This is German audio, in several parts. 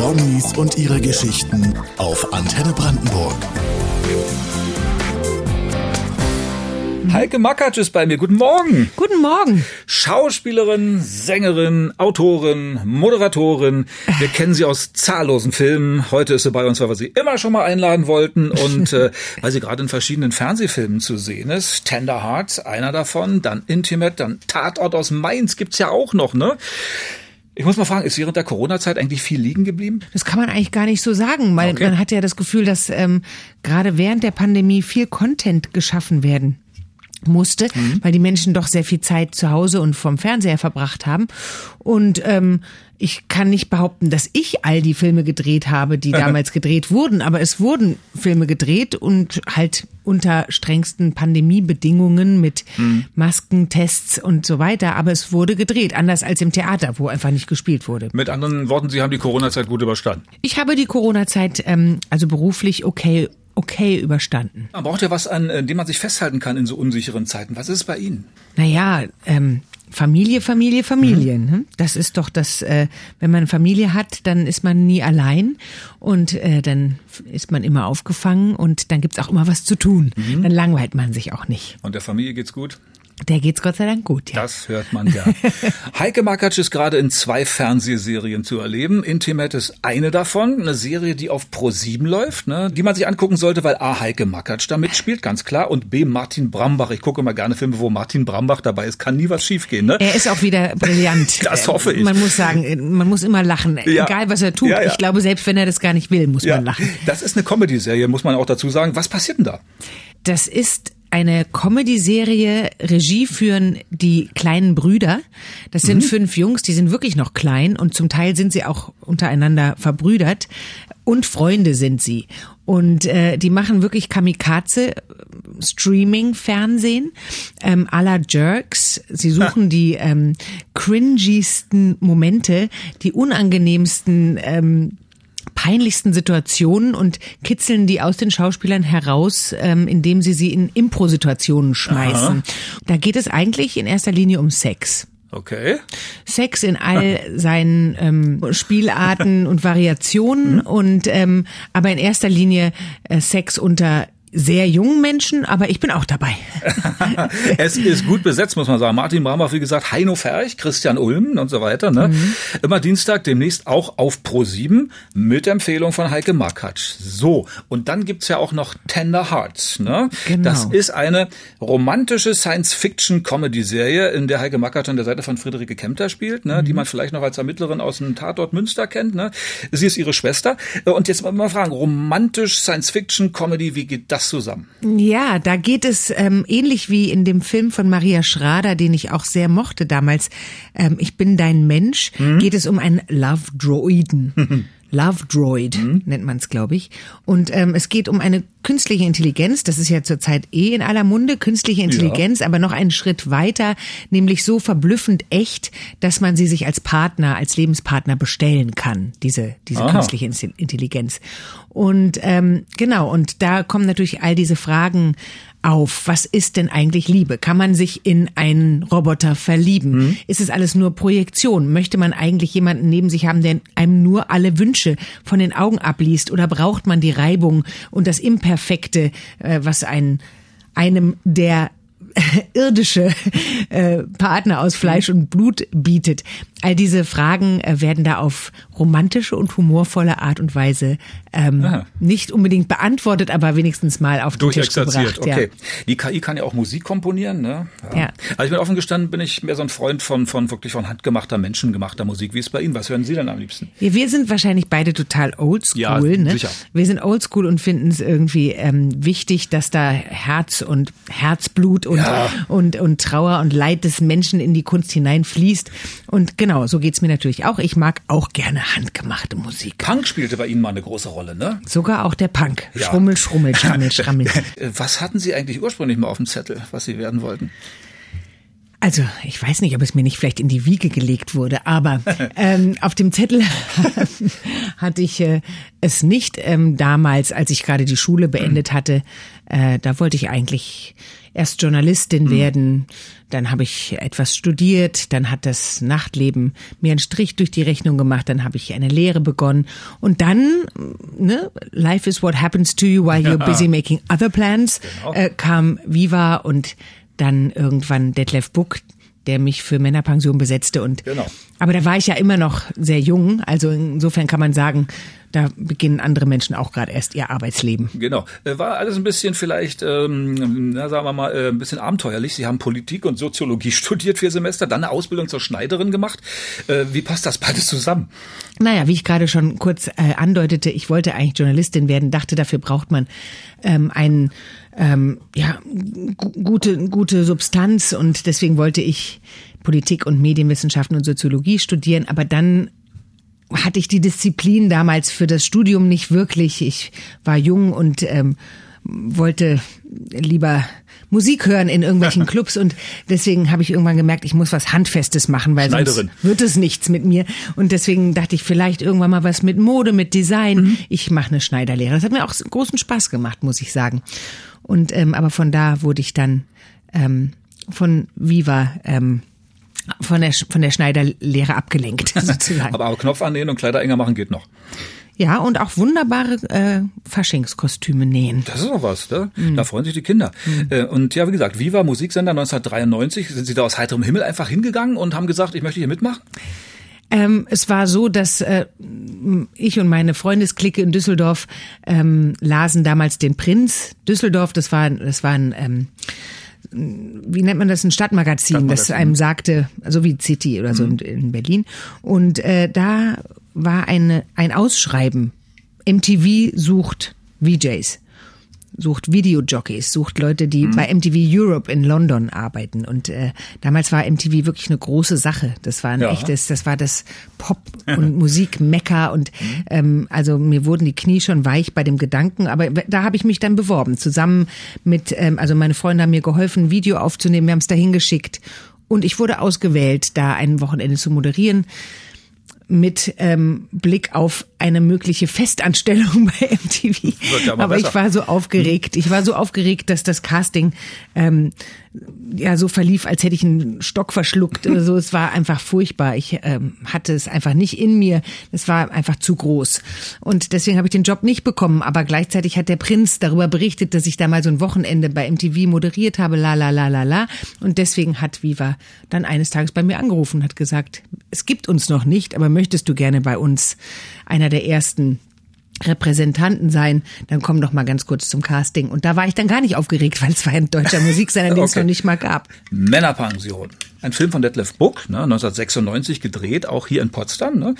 Promis und ihre Geschichten auf Antenne Brandenburg. Heike Makatsch ist bei mir. Guten Morgen. Guten Morgen. Schauspielerin, Sängerin, Autorin, Moderatorin. Wir kennen sie aus zahllosen Filmen. Heute ist sie bei uns, weil wir sie immer schon mal einladen wollten und weil sie gerade in verschiedenen Fernsehfilmen zu sehen ist. Tender Hearts, einer davon, dann Intimate, dann Tatort aus Mainz gibt's ja auch noch, ne? Ich muss mal fragen, ist während der Corona-Zeit eigentlich viel liegen geblieben? Das kann man eigentlich gar nicht so sagen, weil man hat ja das Gefühl, dass gerade während der Pandemie viel Content geschaffen werden musste, weil die Menschen doch sehr viel Zeit zu Hause und vom Fernseher verbracht haben. Und ich kann nicht behaupten, dass ich all die Filme gedreht habe, die damals gedreht wurden, aber es wurden Filme gedreht und halt unter strengsten Pandemiebedingungen mit Maskentests und so weiter, aber es wurde gedreht, anders als im Theater, wo einfach nicht gespielt wurde. Mit anderen Worten, Sie haben die Corona-Zeit gut überstanden? Ich habe die Corona-Zeit also beruflich okay überstanden. Man braucht ja was, an dem man sich festhalten kann in so unsicheren Zeiten. Was ist es bei Ihnen? Naja, Familie. Ne? Das ist doch das, wenn man Familie hat, dann ist man nie allein und dann ist man immer aufgefangen und dann gibt's auch immer was zu tun. Mhm. Dann langweilt man sich auch nicht. Und der Familie geht's gut? Der geht's Gott sei Dank gut, ja. Das hört man ja. Heike Makatsch ist gerade in 2 Fernsehserien zu erleben. Intimate ist eine davon, eine Serie, die auf ProSieben läuft, ne, die man sich angucken sollte, weil A, Heike Makatsch da mitspielt, ganz klar, und B, Martin Brambach. Ich gucke immer gerne Filme, wo Martin Brambach dabei ist. Kann nie was schiefgehen, ne? Er ist auch wieder brillant. Das hoffe ich. Man muss sagen, man muss immer lachen, egal was er tut. Ja, ja. Ich glaube, selbst wenn er das gar nicht will, muss man lachen. Das ist eine Comedy-Serie, muss man auch dazu sagen. Was passiert denn da? Das ist eine Comedy-Serie, Regie führen die kleinen Brüder. Das sind 5 Jungs, die sind wirklich noch klein und zum Teil sind sie auch untereinander verbrüdert und Freunde sind sie. Und die machen wirklich Kamikaze-Streaming-Fernsehen à la Jerks. Sie suchen die cringiesten Momente, die unangenehmsten peinlichsten Situationen und kitzeln die aus den Schauspielern heraus, indem sie in Impro-Situationen schmeißen. Aha. Da geht es eigentlich in erster Linie um Sex. Okay. Sex in all seinen Spielarten und Variationen und aber in erster Linie Sex unter sehr jungen Menschen, aber ich bin auch dabei. Es ist gut besetzt, muss man sagen. Martin Brambach, wie gesagt, Heino Ferch, Christian Ulmen und so weiter. Ne? Mhm. Immer Dienstag, demnächst auch auf ProSieben mit Empfehlung von Heike Makatsch. So, und dann gibt's ja auch noch Tender Hearts. Ne? Genau. Das ist eine romantische Science-Fiction-Comedy-Serie, in der Heike Makatsch an der Seite von Friederike Kempter spielt, ne? Die man vielleicht noch als Ermittlerin aus dem Tatort Münster kennt. Ne? Sie ist ihre Schwester. Und jetzt mal fragen, romantisch Science-Fiction-Comedy, wie geht das zusammen? Ja, da geht es ähnlich wie in dem Film von Maria Schrader, den ich auch sehr mochte damals, Ich bin dein Mensch, geht es um einen Love-Droiden. Love-Droid nennt man es, glaube ich. Und es geht um eine künstliche Intelligenz, das ist ja zurzeit eh in aller Munde, künstliche Intelligenz, aber noch einen Schritt weiter, nämlich so verblüffend echt, dass man sie sich als Partner, als Lebenspartner bestellen kann, diese künstliche Intelligenz. Und genau, und da kommen natürlich all diese Fragen auf. Was ist denn eigentlich Liebe? Kann man sich in einen Roboter verlieben? Ist es alles nur Projektion? Möchte man eigentlich jemanden neben sich haben, der einem nur alle Wünsche von den Augen abliest? Oder braucht man die Reibung und das Imperfekte, was einem der irdische Partner aus Fleisch und Blut bietet? All diese Fragen werden da auf romantische und humorvolle Art und Weise nicht unbedingt beantwortet, aber wenigstens mal auf den Tisch gebracht. Okay. Ja. Die KI kann ja auch Musik komponieren, ne? Ja. Ja. Also ich bin offen gestanden, bin ich mehr so ein Freund von wirklich von handgemachter, menschengemachter Musik. Wie ist es bei Ihnen? Was hören Sie denn am liebsten? Ja, wir sind wahrscheinlich beide total oldschool. Ja, ne? Sicher. Wir sind oldschool und finden es irgendwie wichtig, dass da Herz und Herzblut und Trauer und Leid des Menschen in die Kunst hineinfließt. Und genau, so geht's mir natürlich auch. Ich mag auch gerne handgemachte Musik. Punk spielte bei Ihnen mal eine große Rolle, ne? Sogar auch der Punk. Ja. Schrummel, schrummel, schrammel, schrammel. Was hatten Sie eigentlich ursprünglich mal auf dem Zettel, was Sie werden wollten? Also, ich weiß nicht, ob es mir nicht vielleicht in die Wiege gelegt wurde, aber auf dem Zettel hatte ich es nicht damals, als ich gerade die Schule beendet hatte. Da wollte ich eigentlich erst Journalistin werden, dann habe ich etwas studiert, dann hat das Nachtleben mir einen Strich durch die Rechnung gemacht, dann habe ich eine Lehre begonnen und dann, ne, life is what happens to you while you're busy making other plans, genau. Kam Viva und dann irgendwann Detlef Buck, der mich für Männerpension besetzte und genau. Aber da war ich ja immer noch sehr jung, also insofern kann man sagen, da beginnen andere Menschen auch gerade erst ihr Arbeitsleben. Genau. War alles ein bisschen vielleicht, sagen wir mal, ein bisschen abenteuerlich. Sie haben Politik und Soziologie studiert 4 Semester, dann eine Ausbildung zur Schneiderin gemacht. Wie passt das beides zusammen? Naja, wie ich gerade schon kurz andeutete, ich wollte eigentlich Journalistin werden, dachte, dafür braucht man gute Substanz und deswegen wollte ich Politik und Medienwissenschaften und Soziologie studieren, aber dann hatte ich die Disziplin damals für das Studium nicht wirklich. Ich war jung und wollte lieber Musik hören in irgendwelchen Clubs und deswegen habe ich irgendwann gemerkt, ich muss was Handfestes machen, weil sonst wird es nichts mit mir. Und deswegen dachte ich, vielleicht irgendwann mal was mit Mode, mit Design. Ich mache eine Schneiderlehre. Das hat mir auch großen Spaß gemacht, muss ich sagen. Und aber von da wurde ich dann von Viva von der Schneiderlehre abgelenkt, sozusagen. Aber auch Knopf annähen und Kleider enger machen geht noch. Ja, und auch wunderbare Faschingskostüme nähen. Das ist doch was, ne? Da freuen sich die Kinder. Und ja, wie gesagt, Viva, Musiksender 1993, sind Sie da aus heiterem Himmel einfach hingegangen und haben gesagt, ich möchte hier mitmachen? Es war so, dass ich und meine Freundesklicke in Düsseldorf lasen damals den Prinz. Düsseldorf, das war ein wie nennt man das, ein Stadtmagazin, das einem sagte, so wie City oder so in Berlin. Und da war ein Ausschreiben. MTV sucht VJs, sucht Videojockeys, sucht Leute, die bei MTV Europe in London arbeiten. Und damals war MTV wirklich eine große Sache. Das war ein echtes, das war das Pop- und Musikmekka. Und also mir wurden die Knie schon weich bei dem Gedanken. Aber da habe ich mich dann beworben. Zusammen mit, also meine Freunde haben mir geholfen, ein Video aufzunehmen. Wir haben es dahin geschickt. Und ich wurde ausgewählt, da ein Wochenende zu moderieren. Mit Blick auf eine mögliche Festanstellung bei MTV. Ja, aber besser. Ich war so aufgeregt. Ich war so aufgeregt, dass das Casting so verlief, als hätte ich einen Stock verschluckt oder so. Es war einfach furchtbar. Ich hatte es einfach nicht in mir. Es war einfach zu groß. Und deswegen habe ich den Job nicht bekommen. Aber gleichzeitig hat der Prinz darüber berichtet, dass ich da mal so ein Wochenende bei MTV moderiert habe. La, la, la, la, la. Und deswegen hat Viva dann eines Tages bei mir angerufen und hat gesagt, es gibt uns noch nicht, aber möchtest du gerne bei uns einer der ersten Repräsentanten sein, dann komm doch mal ganz kurz zum Casting. Und da war ich dann gar nicht aufgeregt, weil es war ein deutscher Musiksender, den es noch nicht mal gab. Männerpension. Ein Film von Detlef Buck, ne, 1996 gedreht, auch hier in Potsdam. Ne?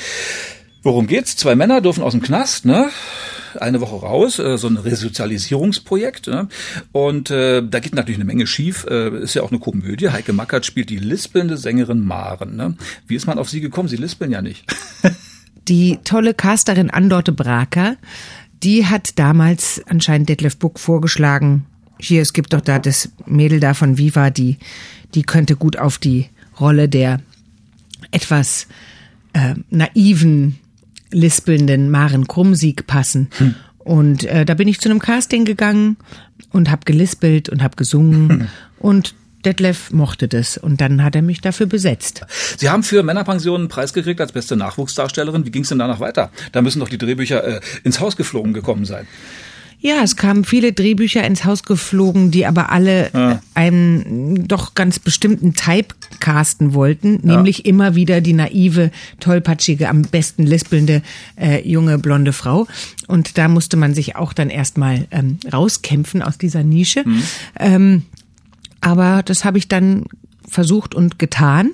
Worum geht's? 2 Männer dürfen aus dem Knast, ne? Eine Woche raus, so ein Resozialisierungsprojekt. Ne? Und da geht natürlich eine Menge schief. Ist ja auch eine Komödie. Heike Makatsch spielt die lispelnde Sängerin Maren. Ne? Wie ist man auf sie gekommen? Sie lispeln ja nicht. Die tolle Casterin Andorte Braker, die hat damals anscheinend Detlef Buck vorgeschlagen, hier, es gibt doch da das Mädel da von Viva, die könnte gut auf die Rolle der etwas naiven, lispelnden Maren Krumsig passen. Und da bin ich zu einem Casting gegangen und habe gelispelt und habe gesungen und Detlef mochte das und dann hat er mich dafür besetzt. Sie haben für Männerpension einen Preis gekriegt als beste Nachwuchsdarstellerin. Wie ging es denn danach weiter? Da müssen doch die Drehbücher ins Haus geflogen gekommen sein. Ja, es kamen viele Drehbücher ins Haus geflogen, die aber alle einen doch ganz bestimmten Type casten wollten, nämlich immer wieder die naive, tollpatschige, am besten lispelnde junge, blonde Frau. Und da musste man sich auch dann erstmal rauskämpfen aus dieser Nische. Aber das habe ich dann versucht und getan.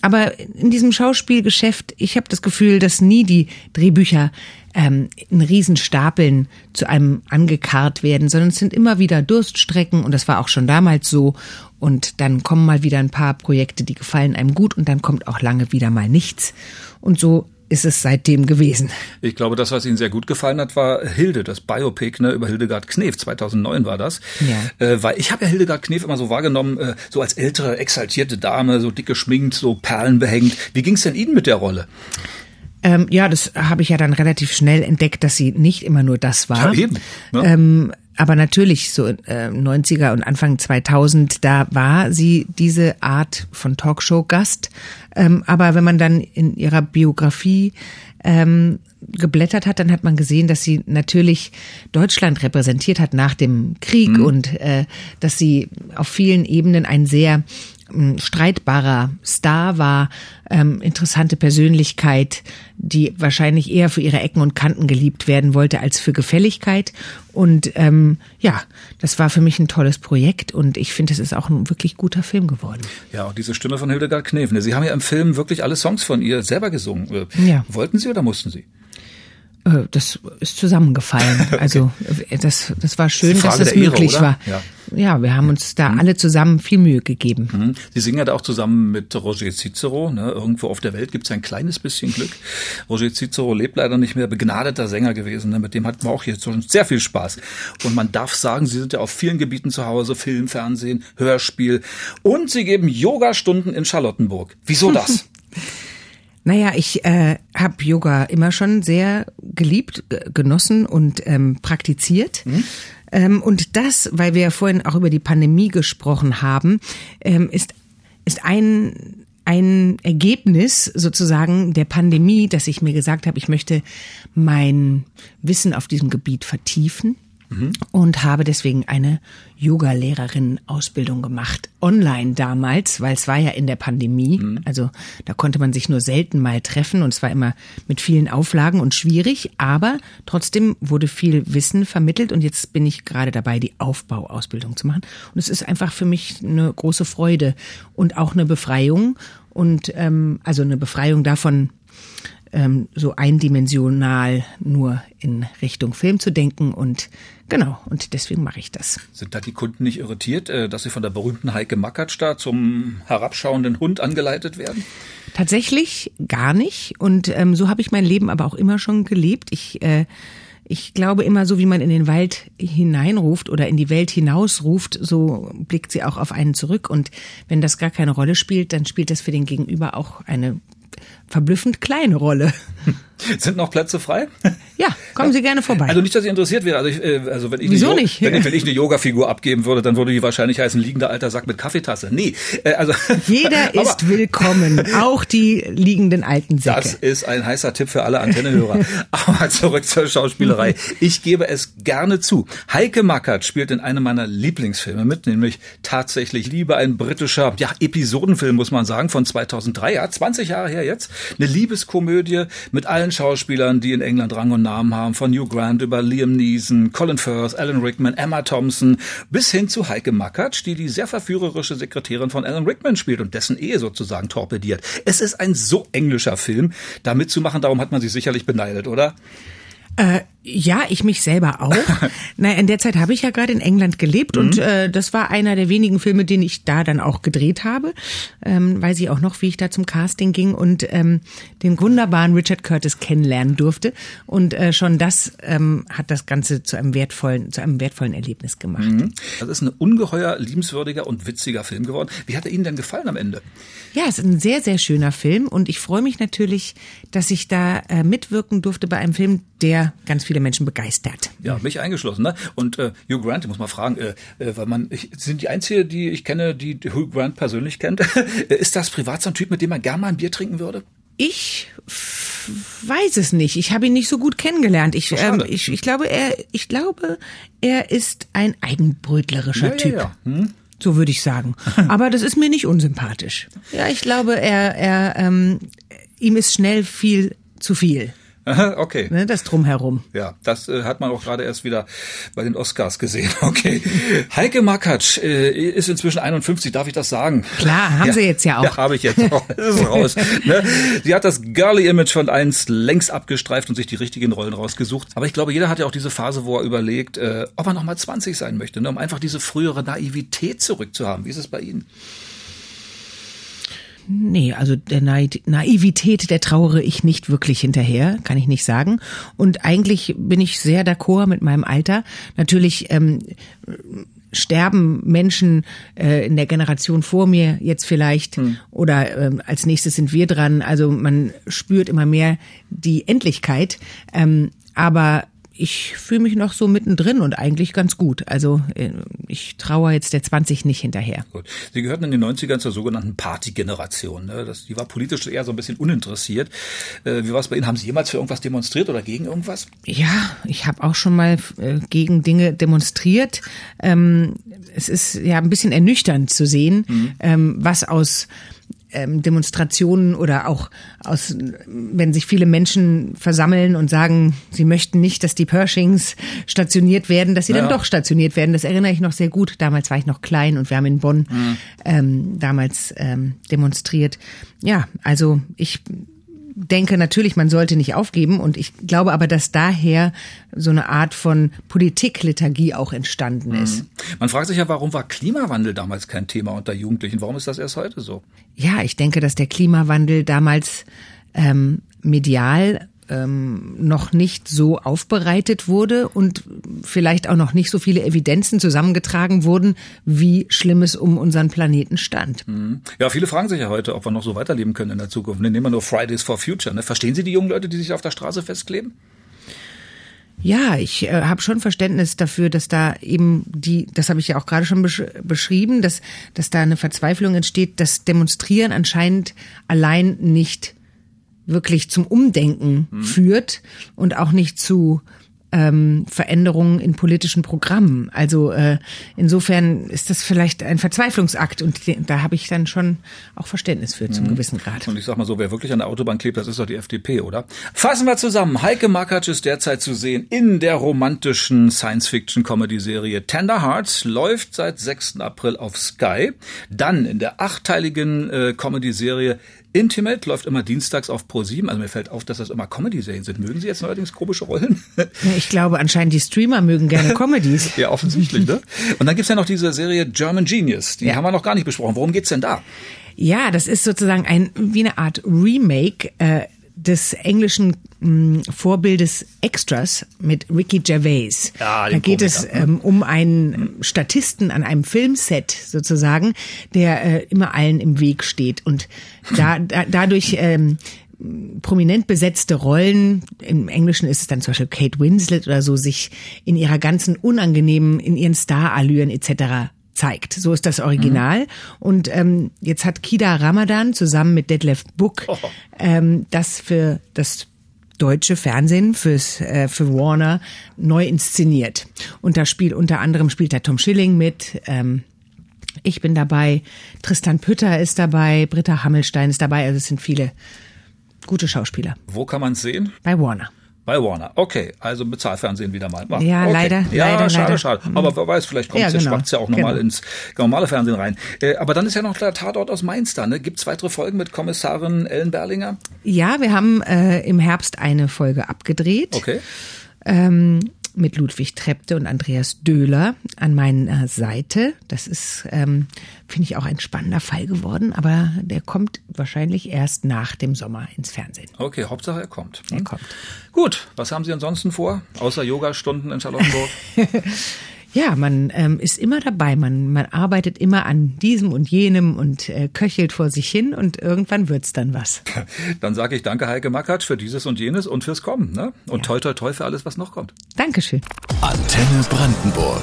Aber in diesem Schauspielgeschäft, ich habe das Gefühl, dass nie die Drehbücher in Riesenstapeln zu einem angekarrt werden, sondern es sind immer wieder Durststrecken und das war auch schon damals so. Und dann kommen mal wieder ein paar Projekte, die gefallen einem gut und dann kommt auch lange wieder mal nichts. Und so ist es seitdem gewesen. Ich glaube, das, was Ihnen sehr gut gefallen hat, war Hilde, das Biopic über Hildegard Knef. 2009 war das. Ja. Weil ich habe ja Hildegard Knef immer so wahrgenommen, so als ältere, exaltierte Dame, so dick geschminkt, so perlenbehängt. Wie ging es denn Ihnen mit der Rolle? Das habe ich ja dann relativ schnell entdeckt, dass sie nicht immer nur das war. Ja, eben. Ja. Aber natürlich, so 90er und Anfang 2000, da war sie diese Art von Talkshow-Gast. Aber wenn man dann in ihrer Biografie geblättert hat, dann hat man gesehen, dass sie natürlich Deutschland repräsentiert hat nach dem Krieg und dass sie auf vielen Ebenen ein sehr streitbarer Star war, interessante Persönlichkeit, die wahrscheinlich eher für ihre Ecken und Kanten geliebt werden wollte als für Gefälligkeit. Und ja, das war für mich ein tolles Projekt und ich finde, es ist auch ein wirklich guter Film geworden. Ja, und diese Stimme von Hildegard Knef. Sie haben ja im Film wirklich alle Songs von ihr selber gesungen. Ja. Wollten Sie oder mussten Sie? Das ist zusammengefallen. Also okay. Das war schön, dass das möglich war. Ja. Ja, wir haben uns da alle zusammen viel Mühe gegeben. Sie singen ja da auch zusammen mit Roger Cicero. Ne? Irgendwo auf der Welt gibt es ein kleines bisschen Glück. Roger Cicero lebt leider nicht mehr, begnadeter Sänger gewesen. Ne? Mit dem hatten wir auch jetzt schon sehr viel Spaß. Und man darf sagen, Sie sind ja auf vielen Gebieten zu Hause. Film, Fernsehen, Hörspiel. Und Sie geben Yoga-Stunden in Charlottenburg. Wieso das? Naja, ich habe Yoga immer schon sehr geliebt, genossen und praktiziert. Und das, weil wir ja vorhin auch über die Pandemie gesprochen haben, ist ein Ergebnis sozusagen der Pandemie, dass ich mir gesagt habe, ich möchte mein Wissen auf diesem Gebiet vertiefen. Und habe deswegen eine Yoga-Lehrerin-Ausbildung gemacht, online damals, weil es war ja in der Pandemie, also da konnte man sich nur selten mal treffen und es war immer mit vielen Auflagen und schwierig, aber trotzdem wurde viel Wissen vermittelt und jetzt bin ich gerade dabei, die Aufbauausbildung zu machen und es ist einfach für mich eine große Freude und auch eine Befreiung und also eine Befreiung davon, so eindimensional nur in Richtung Film zu denken und genau, und deswegen mache ich das. Sind da die Kunden nicht irritiert, dass sie von der berühmten Heike Makatsch da zum herabschauenden Hund angeleitet werden? Tatsächlich gar nicht und so habe ich mein Leben aber auch immer schon gelebt. Ich glaube immer, so wie man in den Wald hineinruft oder in die Welt hinausruft, so blickt sie auch auf einen zurück und wenn das gar keine Rolle spielt, dann spielt das für den Gegenüber auch eine verblüffend kleine Rolle. Sind noch Plätze frei? Ja, kommen Sie gerne vorbei. Also nicht, dass Sie interessiert wäre. Also wenn ich Wieso nicht? Wenn ich eine Yoga-Figur abgeben würde, dann würde die wahrscheinlich heißen, liegender alter Sack mit Kaffeetasse. Nee. Also jeder ist willkommen, auch die liegenden alten Säcke. Das ist ein heißer Tipp für alle Antennehörer. Aber zurück zur Schauspielerei. Ich gebe es gerne zu. Heike Makatsch spielt in einem meiner Lieblingsfilme mit, nämlich Tatsächlich Liebe, ein britischer Episodenfilm, muss man sagen, von 2003, ja, 20 Jahre her jetzt. Eine Liebeskomödie mit allen Schauspielern, die in England Rang und Namen haben, von Hugh Grant über Liam Neeson, Colin Firth, Alan Rickman, Emma Thompson, bis hin zu Heike Makatsch, die sehr verführerische Sekretärin von Alan Rickman spielt und dessen Ehe sozusagen torpediert. Es ist ein so englischer Film, da mitzumachen, darum hat man sich sicherlich beneidet, oder? Ja, ich mich selber auch. Naja, in der Zeit habe ich ja gerade in England gelebt und das war einer der wenigen Filme, den ich da dann auch gedreht habe. Weiß ich auch noch, wie ich da zum Casting ging und den wunderbaren Richard Curtis kennenlernen durfte. Und schon das hat das Ganze zu einem wertvollen Erlebnis gemacht. Das ist ein ungeheuer liebenswürdiger und witziger Film geworden. Wie hat er Ihnen denn gefallen am Ende? Ja, es ist ein sehr, sehr schöner Film und ich freue mich natürlich, dass ich da mitwirken durfte bei einem Film, der ganz viele Menschen begeistert. Ja, mich eingeschlossen. Ne? Und Hugh Grant, ich muss mal fragen, weil sind die Einzige, die ich kenne, die Hugh Grant persönlich kennt. Ist das privat so ein Typ, mit dem man gerne mal ein Bier trinken würde? Ich weiß es nicht. Ich habe ihn nicht so gut kennengelernt. Ich glaube, er ist ein eigenbrötlerischer Typ. Ja. So würde ich sagen. Aber das ist mir nicht unsympathisch. Ja, ich glaube, ihm ist schnell viel zu viel. Okay. Das Drumherum. Ja, das hat man auch gerade erst wieder bei den Oscars gesehen. Okay. Heike Makatsch ist inzwischen 51, darf ich das sagen? Klar, haben Sie jetzt ja auch. Ja, habe ich jetzt auch. Das ist raus. Ne? Sie hat das Girly-Image von einst längst abgestreift und sich die richtigen Rollen rausgesucht. Aber ich glaube, jeder hat ja auch diese Phase, wo er überlegt, ob er nochmal 20 sein möchte, ne? Um einfach diese frühere Naivität zurückzuhaben. Wie ist es bei Ihnen? Nee, also der Naivität, der trauere ich nicht wirklich hinterher, kann ich nicht sagen. Und eigentlich bin ich sehr d'accord mit meinem Alter. Natürlich sterben Menschen in der Generation vor mir jetzt vielleicht oder als nächstes sind wir dran. Also man spürt immer mehr die Endlichkeit. Aber ich fühle mich noch so mittendrin und eigentlich ganz gut. Also ich trauere jetzt der 20 nicht hinterher. Gut. Sie gehörten in den 90ern zur sogenannten Party-Generation. Ne? Die war politisch eher so ein bisschen uninteressiert. Wie war es bei Ihnen? Haben Sie jemals für irgendwas demonstriert oder gegen irgendwas? Ja, ich habe auch schon mal gegen Dinge demonstriert. Es ist ja ein bisschen ernüchternd zu sehen, was aus Demonstrationen oder auch aus, wenn sich viele Menschen versammeln und sagen, sie möchten nicht, dass die Pershings stationiert werden, dass sie dann doch stationiert werden. Das erinnere ich noch sehr gut. Damals war ich noch klein und wir haben in Bonn damals demonstriert. Ja, also ich denke natürlich, man sollte nicht aufgeben und ich glaube aber, dass daher so eine Art von Politiklethargie auch entstanden ist. Man fragt sich ja, warum war Klimawandel damals kein Thema unter Jugendlichen? Warum ist das erst heute so? Ja, ich denke, dass der Klimawandel damals medial noch nicht so aufbereitet wurde und vielleicht auch noch nicht so viele Evidenzen zusammengetragen wurden, wie schlimm es um unseren Planeten stand. Ja, viele fragen sich ja heute, ob wir noch so weiterleben können in der Zukunft. Nehmen wir nur Fridays for Future. Ne? Verstehen Sie die jungen Leute, die sich auf der Straße festkleben? Ja, ich habe schon Verständnis dafür, dass da eben das habe ich ja auch gerade schon beschrieben, dass da eine Verzweiflung entsteht, dass Demonstrieren anscheinend allein nicht wirklich zum Umdenken führt und auch nicht zu Veränderungen in politischen Programmen. Also insofern ist das vielleicht ein Verzweiflungsakt und da habe ich dann schon auch Verständnis für zum gewissen Grad. Und ich sag mal so, wer wirklich an der Autobahn klebt, das ist doch die FDP, oder? Fassen wir zusammen. Heike Makatsch ist derzeit zu sehen in der romantischen Science-Fiction-Comedy-Serie Tender Hearts, läuft seit 6. April auf Sky. Dann in der 8-teiligen Comedy-Serie Intimate, läuft immer dienstags auf ProSieben. Also mir fällt auf, dass das immer Comedy-Serien sind. Mögen Sie jetzt neuerdings komische Rollen? Ich glaube, anscheinend die Streamer mögen gerne Comedies. Ja, offensichtlich, ne? Und dann gibt's ja noch diese Serie German Genius. Die haben wir noch gar nicht besprochen. Worum geht's denn da? Ja, das ist sozusagen wie eine Art Remake des englischen Vorbildes Extras mit Ricky Gervais. Ja, da geht es um einen Statisten an einem Filmset sozusagen, der immer allen im Weg steht und dadurch prominent besetzte Rollen, im Englischen ist es dann zum Beispiel Kate Winslet oder so, sich in ihrer ganzen unangenehmen, in ihren Star-Allüren etc. zeigt. So ist das Original. Und jetzt hat Kida Ramadan zusammen mit Detlef Buck das für das deutsche Fernsehen, für Warner neu inszeniert. Und da unter anderem spielt da Tom Schilling mit. Ich bin dabei. Tristan Pütter ist dabei. Britta Hammelstein ist dabei. Also es sind viele gute Schauspieler. Wo kann man es sehen? Bei Warner. Bei Warner. Okay, also Bezahlfernsehen wieder mal. Ja, okay. Leider. Ja, leider, schade. Aber wer weiß, vielleicht kommt es ja auch nochmal ins normale Fernsehen rein. Aber dann ist ja noch der Tatort aus Mainz da. Ne? Gibt es weitere Folgen mit Kommissarin Ellen Berlinger? Ja, wir haben im Herbst eine Folge abgedreht. Okay. Mit Ludwig Trepte und Andreas Döhler an meiner Seite. Das ist, finde ich, auch ein spannender Fall geworden, aber der kommt wahrscheinlich erst nach dem Sommer ins Fernsehen. Okay, Hauptsache er kommt. Er kommt. Gut, was haben Sie ansonsten vor, außer Yogastunden in Charlottenburg? Ja, man ist immer dabei, man arbeitet immer an diesem und jenem und köchelt vor sich hin und irgendwann wird's dann was. Dann sage ich danke Heike Makatsch für dieses und jenes und fürs Kommen, ne? Und toi toi toi für alles, was noch kommt. Dankeschön. Antenne Brandenburg.